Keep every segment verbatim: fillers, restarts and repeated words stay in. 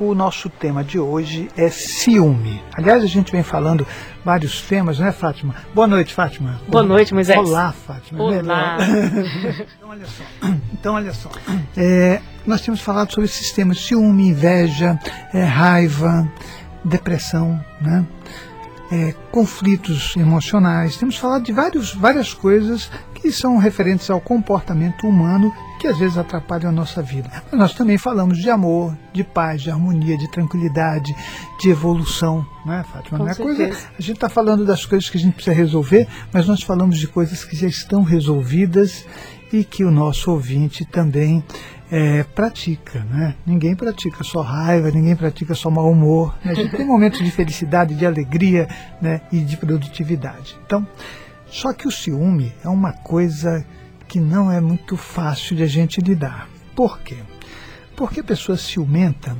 O nosso tema de hoje é ciúme. Aliás, a gente vem falando vários temas, né, Fátima? Boa noite, Fátima. Boa noite, Moisés. Olá, Fátima. Olá. Então, olha só. Então, olha só. É, nós temos falado sobre esses temas: ciúme, inveja, é, raiva, depressão, né? É, conflitos emocionais. Temos falado de vários, várias coisas que são referentes ao comportamento humano, que às vezes atrapalham a nossa vida. Mas nós também falamos de amor, de paz, de harmonia, de tranquilidade, de evolução, não é, Fátima? Não é coisa, a gente está falando das coisas que a gente precisa resolver, mas nós falamos de coisas que já estão resolvidas e que o nosso ouvinte também é, pratica, né? Ninguém pratica só raiva, ninguém pratica só mau humor, né? A gente tem momentos de felicidade, de alegria, né? E de produtividade. Então, só que o ciúme é uma coisa que não é muito fácil de a gente lidar. Por quê? Porque a pessoa ciumenta,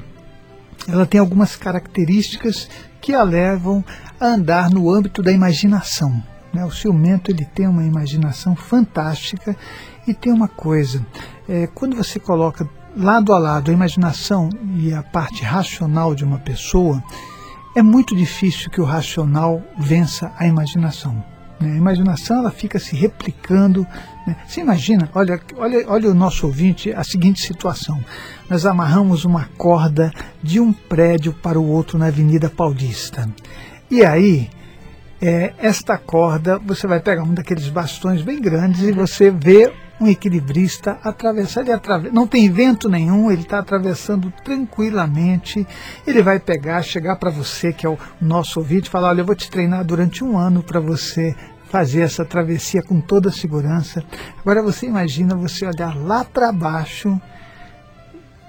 ela tem algumas características que a levam a andar no âmbito da imaginação, né? O ciumento, ele tem uma imaginação fantástica e tem uma coisa, é, quando você coloca lado a lado a imaginação e a parte racional de uma pessoa, é muito difícil que o racional vença a imaginação. A imaginação, ela fica se replicando, né? Você imagina, olha, olha, olha o nosso ouvinte, a seguinte situação: nós amarramos uma corda de um prédio para o outro na Avenida Paulista, e aí é, esta corda, você vai pegar um daqueles bastões bem grandes e você vê um equilibrista atravessar, ele atraves... não tem vento nenhum, ele está atravessando tranquilamente, ele vai pegar, chegar para você, que é o nosso ouvinte, e falar: olha, eu vou te treinar durante um ano para você fazer essa travessia com toda a segurança. Agora você imagina você olhar lá para baixo,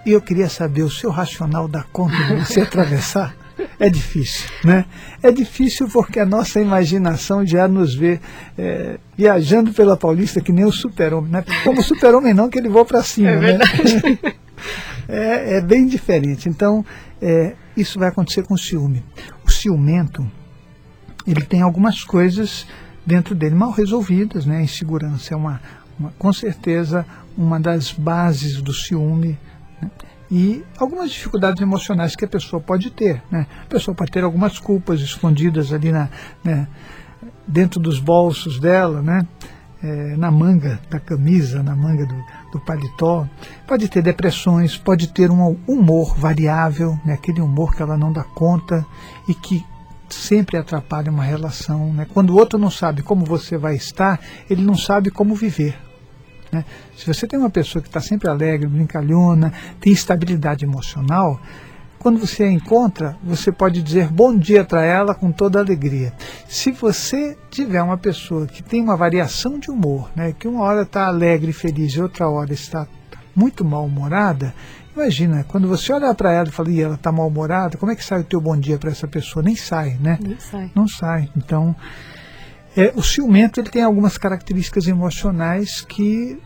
e eu queria saber, o seu racional dá conta de você atravessar? É difícil, né? É difícil porque a nossa imaginação já nos vê é, viajando pela Paulista que nem o super-homem, né? Como super-homem não, que ele voa para cima, é verdade, né? É, é bem diferente. Então, é, isso vai acontecer com o ciúme. O ciumento, ele tem algumas coisas dentro dele mal resolvidas, né? A insegurança é uma, uma, com certeza, uma das bases do ciúme, né? E algumas dificuldades emocionais que a pessoa pode ter, né? A pessoa pode ter algumas culpas escondidas ali na, né, dentro dos bolsos dela, né? É, na manga da camisa, na manga do, do paletó. Pode ter depressões, pode ter um humor variável, né? Aquele humor que ela não dá conta e que sempre atrapalha uma relação, né? Quando o outro não sabe como você vai estar, ele não sabe como viver, né? Se você tem uma pessoa que está sempre alegre, brincalhona, tem estabilidade emocional, quando você a encontra, você pode dizer bom dia para ela com toda alegria. Se você tiver uma pessoa que tem uma variação de humor, né, que uma hora está alegre e feliz e outra hora está muito mal-humorada, imagina, quando você olhar para ela e fala: e ela está mal-humorada, como é que sai o teu bom dia para essa pessoa? Nem sai, né? Nem sai. Não sai. Então, É, o ciumento, ele tem algumas características emocionais que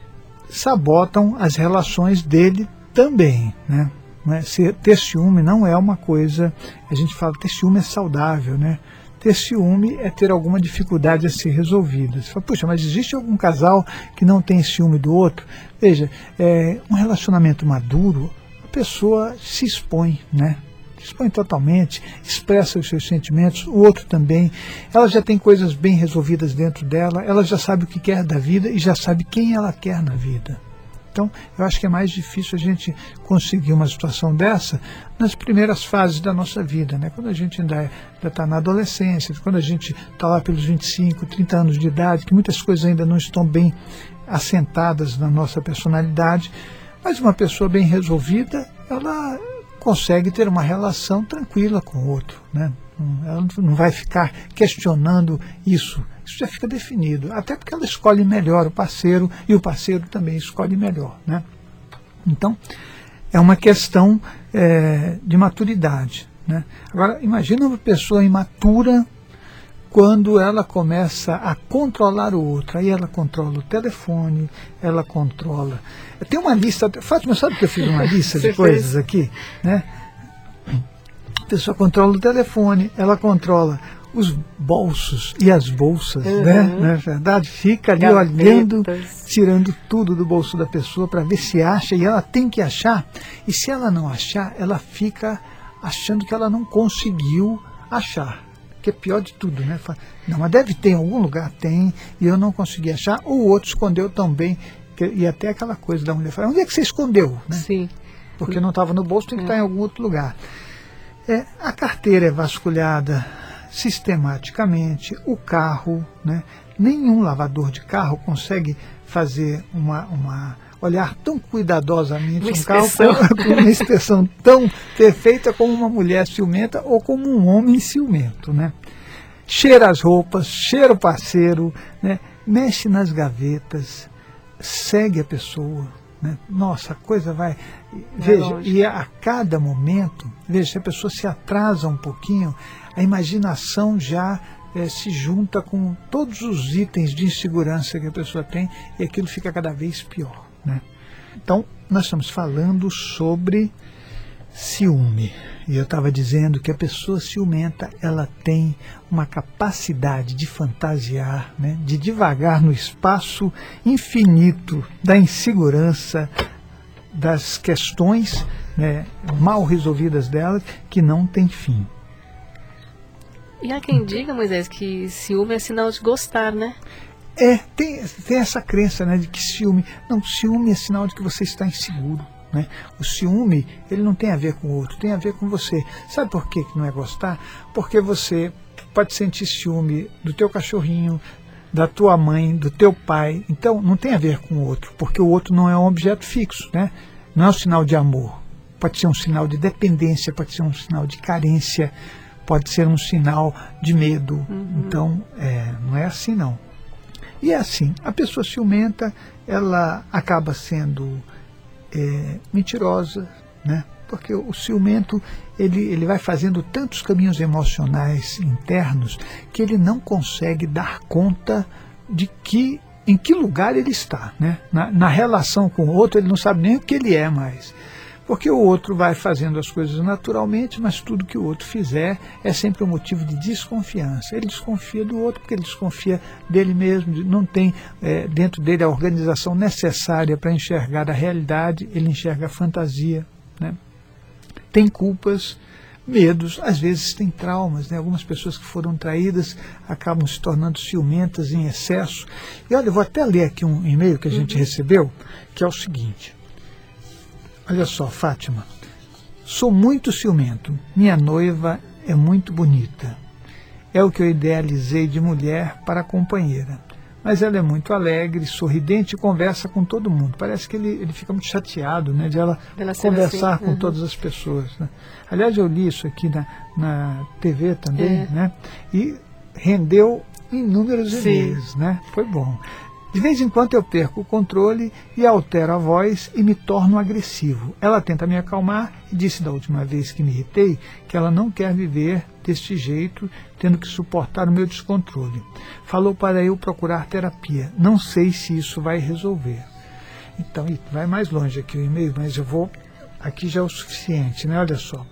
sabotam as relações dele também, né? Não é, ser, ter ciúme não é uma coisa, a gente fala, ter ciúme é saudável, né? Ter ciúme é ter alguma dificuldade a ser resolvida. Você fala: puxa, mas existe algum casal que não tem ciúme do outro? Veja, é, um relacionamento maduro, a pessoa se expõe, né? Expõe totalmente, expressa os seus sentimentos, o outro também. Ela já tem coisas bem resolvidas dentro dela, ela já sabe o que quer da vida e já sabe quem ela quer na vida. Então, eu acho que é mais difícil a gente conseguir uma situação dessa nas primeiras fases da nossa vida, né? Quando a gente ainda está na adolescência, quando a gente está lá pelos vinte e cinco, trinta anos de idade, que muitas coisas ainda não estão bem assentadas na nossa personalidade. Mas uma pessoa bem resolvida, ela consegue ter uma relação tranquila com o outro, né? Ela não vai ficar questionando isso. Isso já fica definido. Até porque ela escolhe melhor o parceiro e o parceiro também escolhe melhor, né? Então, é uma questão é, de maturidade, né? Agora, imagina uma pessoa imatura quando ela começa a controlar o outro. Aí ela controla o telefone, ela controla... Tem uma lista... Fátima, sabe que eu fiz uma lista de coisas aqui, né? A pessoa controla o telefone, ela controla os bolsos e as bolsas, uhum. né? Na verdade, fica ali Gavetas. olhando, tirando tudo do bolso da pessoa para ver se acha, e ela tem que achar. E se ela não achar, ela fica achando que ela não conseguiu achar, que é pior de tudo, né? Fala, não, mas deve ter em algum lugar, tem, e eu não consegui achar, ou o outro escondeu também, que, e até aquela coisa da mulher fala, onde é que você escondeu? Né? Sim. Porque não estava no bolso, tem que estar é. tá em algum outro lugar. É, a carteira é vasculhada sistematicamente, o carro, né? Nenhum lavador de carro consegue fazer uma... uma olhar tão cuidadosamente um carro com, com uma inspeção tão perfeita como uma mulher ciumenta ou como um homem ciumento, né? Cheira as roupas, cheira o parceiro, né? Mexe nas gavetas, segue a pessoa, né? Nossa, a coisa vai... vai veja, longe. E a cada momento, veja, se a pessoa se atrasa um pouquinho, a imaginação já... É, se junta com todos os itens de insegurança que a pessoa tem e aquilo fica cada vez pior, né? Então, nós estamos falando sobre ciúme. E eu estava dizendo que a pessoa ciumenta, ela tem uma capacidade de fantasiar, né? De divagar no espaço infinito da insegurança, das questões, né, mal resolvidas dela, que não tem fim. E há quem diga, Moisés, que ciúme é sinal de gostar, né? É, tem, tem essa crença, né, de que ciúme... Não, ciúme é sinal de que você está inseguro, né? O ciúme, ele não tem a ver com o outro, tem a ver com você. Sabe por que não é gostar? Porque você pode sentir ciúme do teu cachorrinho, da tua mãe, do teu pai. Então, não tem a ver com o outro, porque o outro não é um objeto fixo, né? Não é um sinal de amor. Pode ser um sinal de dependência, pode ser um sinal de carência, pode ser um sinal de medo. Uhum. Então, é, não é assim, não. E é assim, a pessoa ciumenta, ela acaba sendo é, mentirosa, né? Porque o ciumento, ele, ele vai fazendo tantos caminhos emocionais internos que ele não consegue dar conta de que, em que lugar ele está, né? Na, na relação com o outro, ele não sabe nem o que ele é mais. Porque o outro vai fazendo as coisas naturalmente, mas tudo que o outro fizer é sempre um motivo de desconfiança. Ele desconfia do outro porque ele desconfia dele mesmo, não tem é, dentro dele a organização necessária para enxergar a realidade, ele enxerga a fantasia, né? Tem culpas, medos, às vezes tem traumas, né? Algumas pessoas que foram traídas acabam se tornando ciumentas em excesso. E olha, eu vou até ler aqui um e-mail que a gente uhum. recebeu, que é o seguinte... Olha só, Fátima, sou muito ciumento, minha noiva é muito bonita, é o que eu idealizei de mulher para companheira, mas ela é muito alegre, sorridente e conversa com todo mundo, parece que ele, ele fica muito chateado, né, de ela, ela conversar assim. com uhum. todas as pessoas, né? Aliás, eu li isso aqui na, na T V também, é. né, e rendeu inúmeros e-mails, né, foi bom. De vez em quando eu perco o controle e altero a voz e me torno agressivo. Ela tenta me acalmar e disse da última vez que me irritei que ela não quer viver deste jeito, tendo que suportar o meu descontrole. Falou para eu procurar terapia. Não sei se isso vai resolver. Então, vai mais longe aqui o e-mail, mas eu vou... Aqui já é o suficiente, né? Olha só.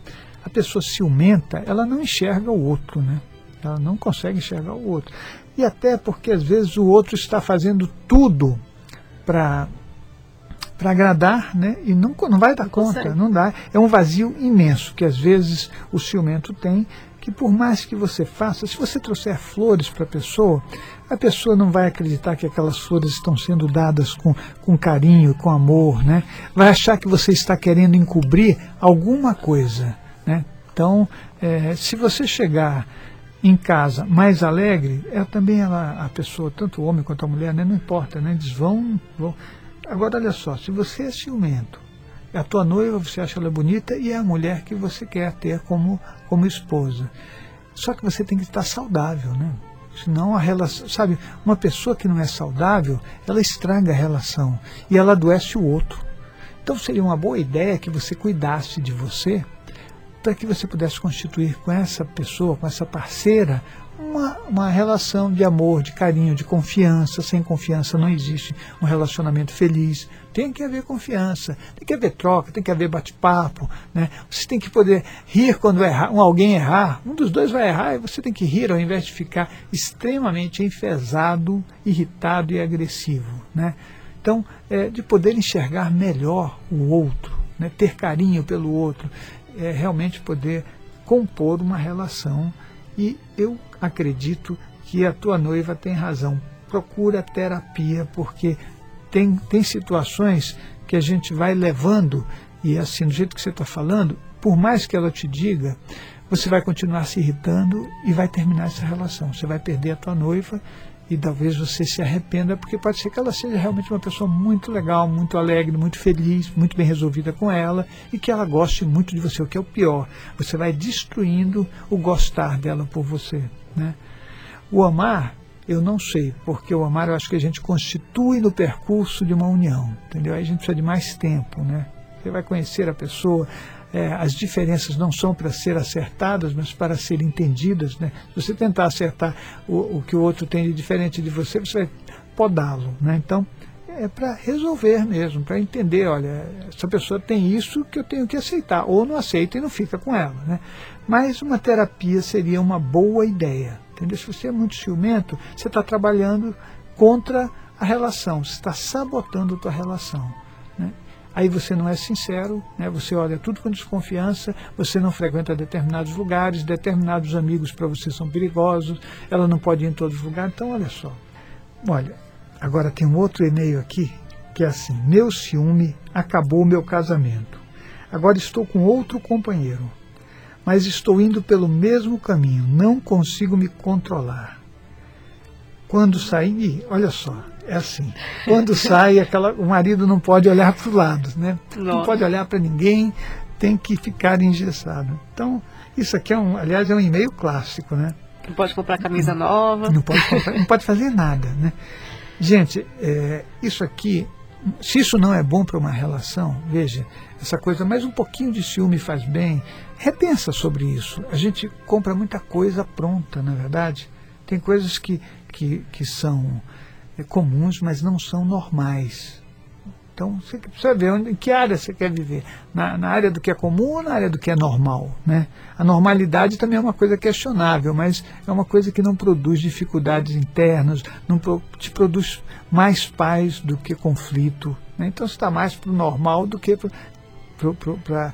A pessoa ciumenta, ela não enxerga o outro, né? Ela não consegue enxergar o outro. E até porque, às vezes, o outro está fazendo tudo para agradar, né? E não, não vai dar não conta, consegue. não dá. É um vazio imenso que, às vezes, o ciumento tem, que por mais que você faça, se você trouxer flores para a pessoa, a pessoa não vai acreditar que aquelas flores estão sendo dadas com, com carinho, com amor, né? Vai achar que você está querendo encobrir alguma coisa, né? Então, é, se você chegar... em casa mais alegre, é também ela, a pessoa, tanto o homem quanto a mulher, né, não importa, né, eles vão, vão... Agora, olha só, se você é ciumento, é a tua noiva, você acha ela bonita e é a mulher que você quer ter como, como esposa. Só que você tem que estar saudável, né? Senão a relação, sabe, uma pessoa que não é saudável, ela estraga a relação e ela adoece o outro. Então seria uma boa ideia que você cuidasse de você, para que você pudesse constituir com essa pessoa, com essa parceira, uma, uma relação de amor, de carinho, de confiança. Sem confiança não existe um relacionamento feliz. Tem que haver confiança, tem que haver troca, tem que haver bate-papo, né? Você tem que poder rir quando errar, um alguém errar, um dos dois vai errar e você tem que rir ao invés de ficar extremamente enfesado, irritado e agressivo, né? Então, é, de poder enxergar melhor o outro, né? Ter carinho pelo outro, é, realmente poder compor uma relação. E eu acredito que a tua noiva tem razão. Procura terapia, porque tem, tem situações que a gente vai levando, e assim, do jeito que você está falando, por mais que ela te diga, você vai continuar se irritando e vai terminar essa relação. Você vai perder a tua noiva e talvez você se arrependa, porque pode ser que ela seja realmente uma pessoa muito legal, muito alegre, muito feliz, muito bem resolvida com ela, e que ela goste muito de você, o que é o pior. Você vai destruindo o gostar dela por você, né? O amar, eu não sei, porque o amar eu acho que a gente constitui no percurso de uma união, entendeu? Aí a gente precisa de mais tempo, né? Você vai conhecer a pessoa. É, as diferenças não são para ser acertadas, mas para ser entendidas, né? Se você tentar acertar o, o que o outro tem de diferente de você, você vai podá-lo, né? Então, é para resolver mesmo, para entender, olha, essa pessoa tem isso que eu tenho que aceitar, ou não aceita e não fica com ela, né? Mas uma terapia seria uma boa ideia, entendeu? Se você é muito ciumento, você está trabalhando contra a relação, você está sabotando a tua relação, né? Aí você não é sincero, né? Você olha tudo com desconfiança, você não frequenta determinados lugares, determinados amigos para você são perigosos, ela não pode ir em todos os lugares, então olha só. Olha, agora tem um outro e-mail aqui, que é assim: meu ciúme acabou meu casamento, agora estou com outro companheiro, mas estou indo pelo mesmo caminho, não consigo me controlar. Quando saí, olha só, é assim, quando sai, aquela, o marido não pode olhar para o lado, né? Não pode olhar para ninguém, tem que ficar engessado. Então, isso aqui, é um, aliás, é um e-mail clássico, né? Não pode comprar camisa nova. Não pode, comprar, não pode fazer nada, né? Gente, é, isso aqui, se isso não é bom para uma relação, veja, essa coisa, mas um pouquinho de ciúme faz bem, repensa sobre isso. A gente compra muita coisa pronta, na verdade. Tem coisas que, que, que são... comuns, mas não são normais. Então, você precisa ver onde, em que área você quer viver. Na, na área do que é comum ou na área do que é normal, né? A normalidade também é uma coisa questionável, mas é uma coisa que não produz dificuldades internas, não pro, te produz mais paz do que conflito, né? Então, você está mais para o normal do que para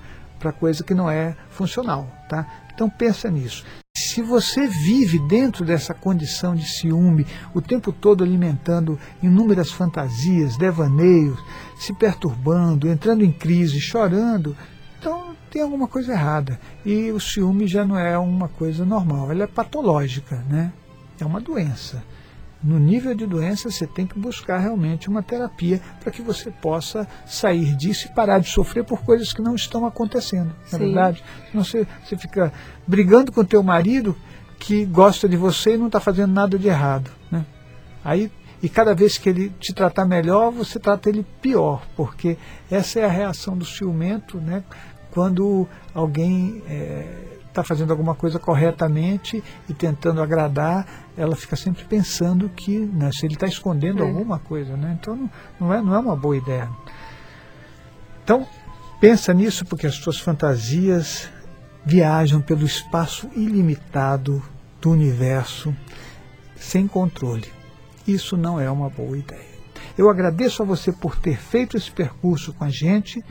a coisa que não é funcional, tá? Então, pensa nisso. Se você vive dentro dessa condição de ciúme, o tempo todo alimentando inúmeras fantasias, devaneios, se perturbando, entrando em crise, chorando, então tem alguma coisa errada. E o ciúme já não é uma coisa normal, ela é patológica, né? É uma doença. No nível de doença, você tem que buscar realmente uma terapia para que você possa sair disso e parar de sofrer por coisas que não estão acontecendo, na verdade. Senão você, você fica brigando com o teu marido que gosta de você e não está fazendo nada de errado, né? Aí, e cada vez que ele te tratar melhor, você trata ele pior, porque essa é a reação do ciumento, né? Quando alguém... É, está fazendo alguma coisa corretamente e tentando agradar, ela fica sempre pensando que, né, se ele está escondendo é. alguma coisa, né? Então não, não, é, não é uma boa ideia. Então pensa nisso, porque as suas fantasias viajam pelo espaço ilimitado do universo sem controle. Isso não é uma boa ideia. Eu agradeço a você por ter feito esse percurso com a gente.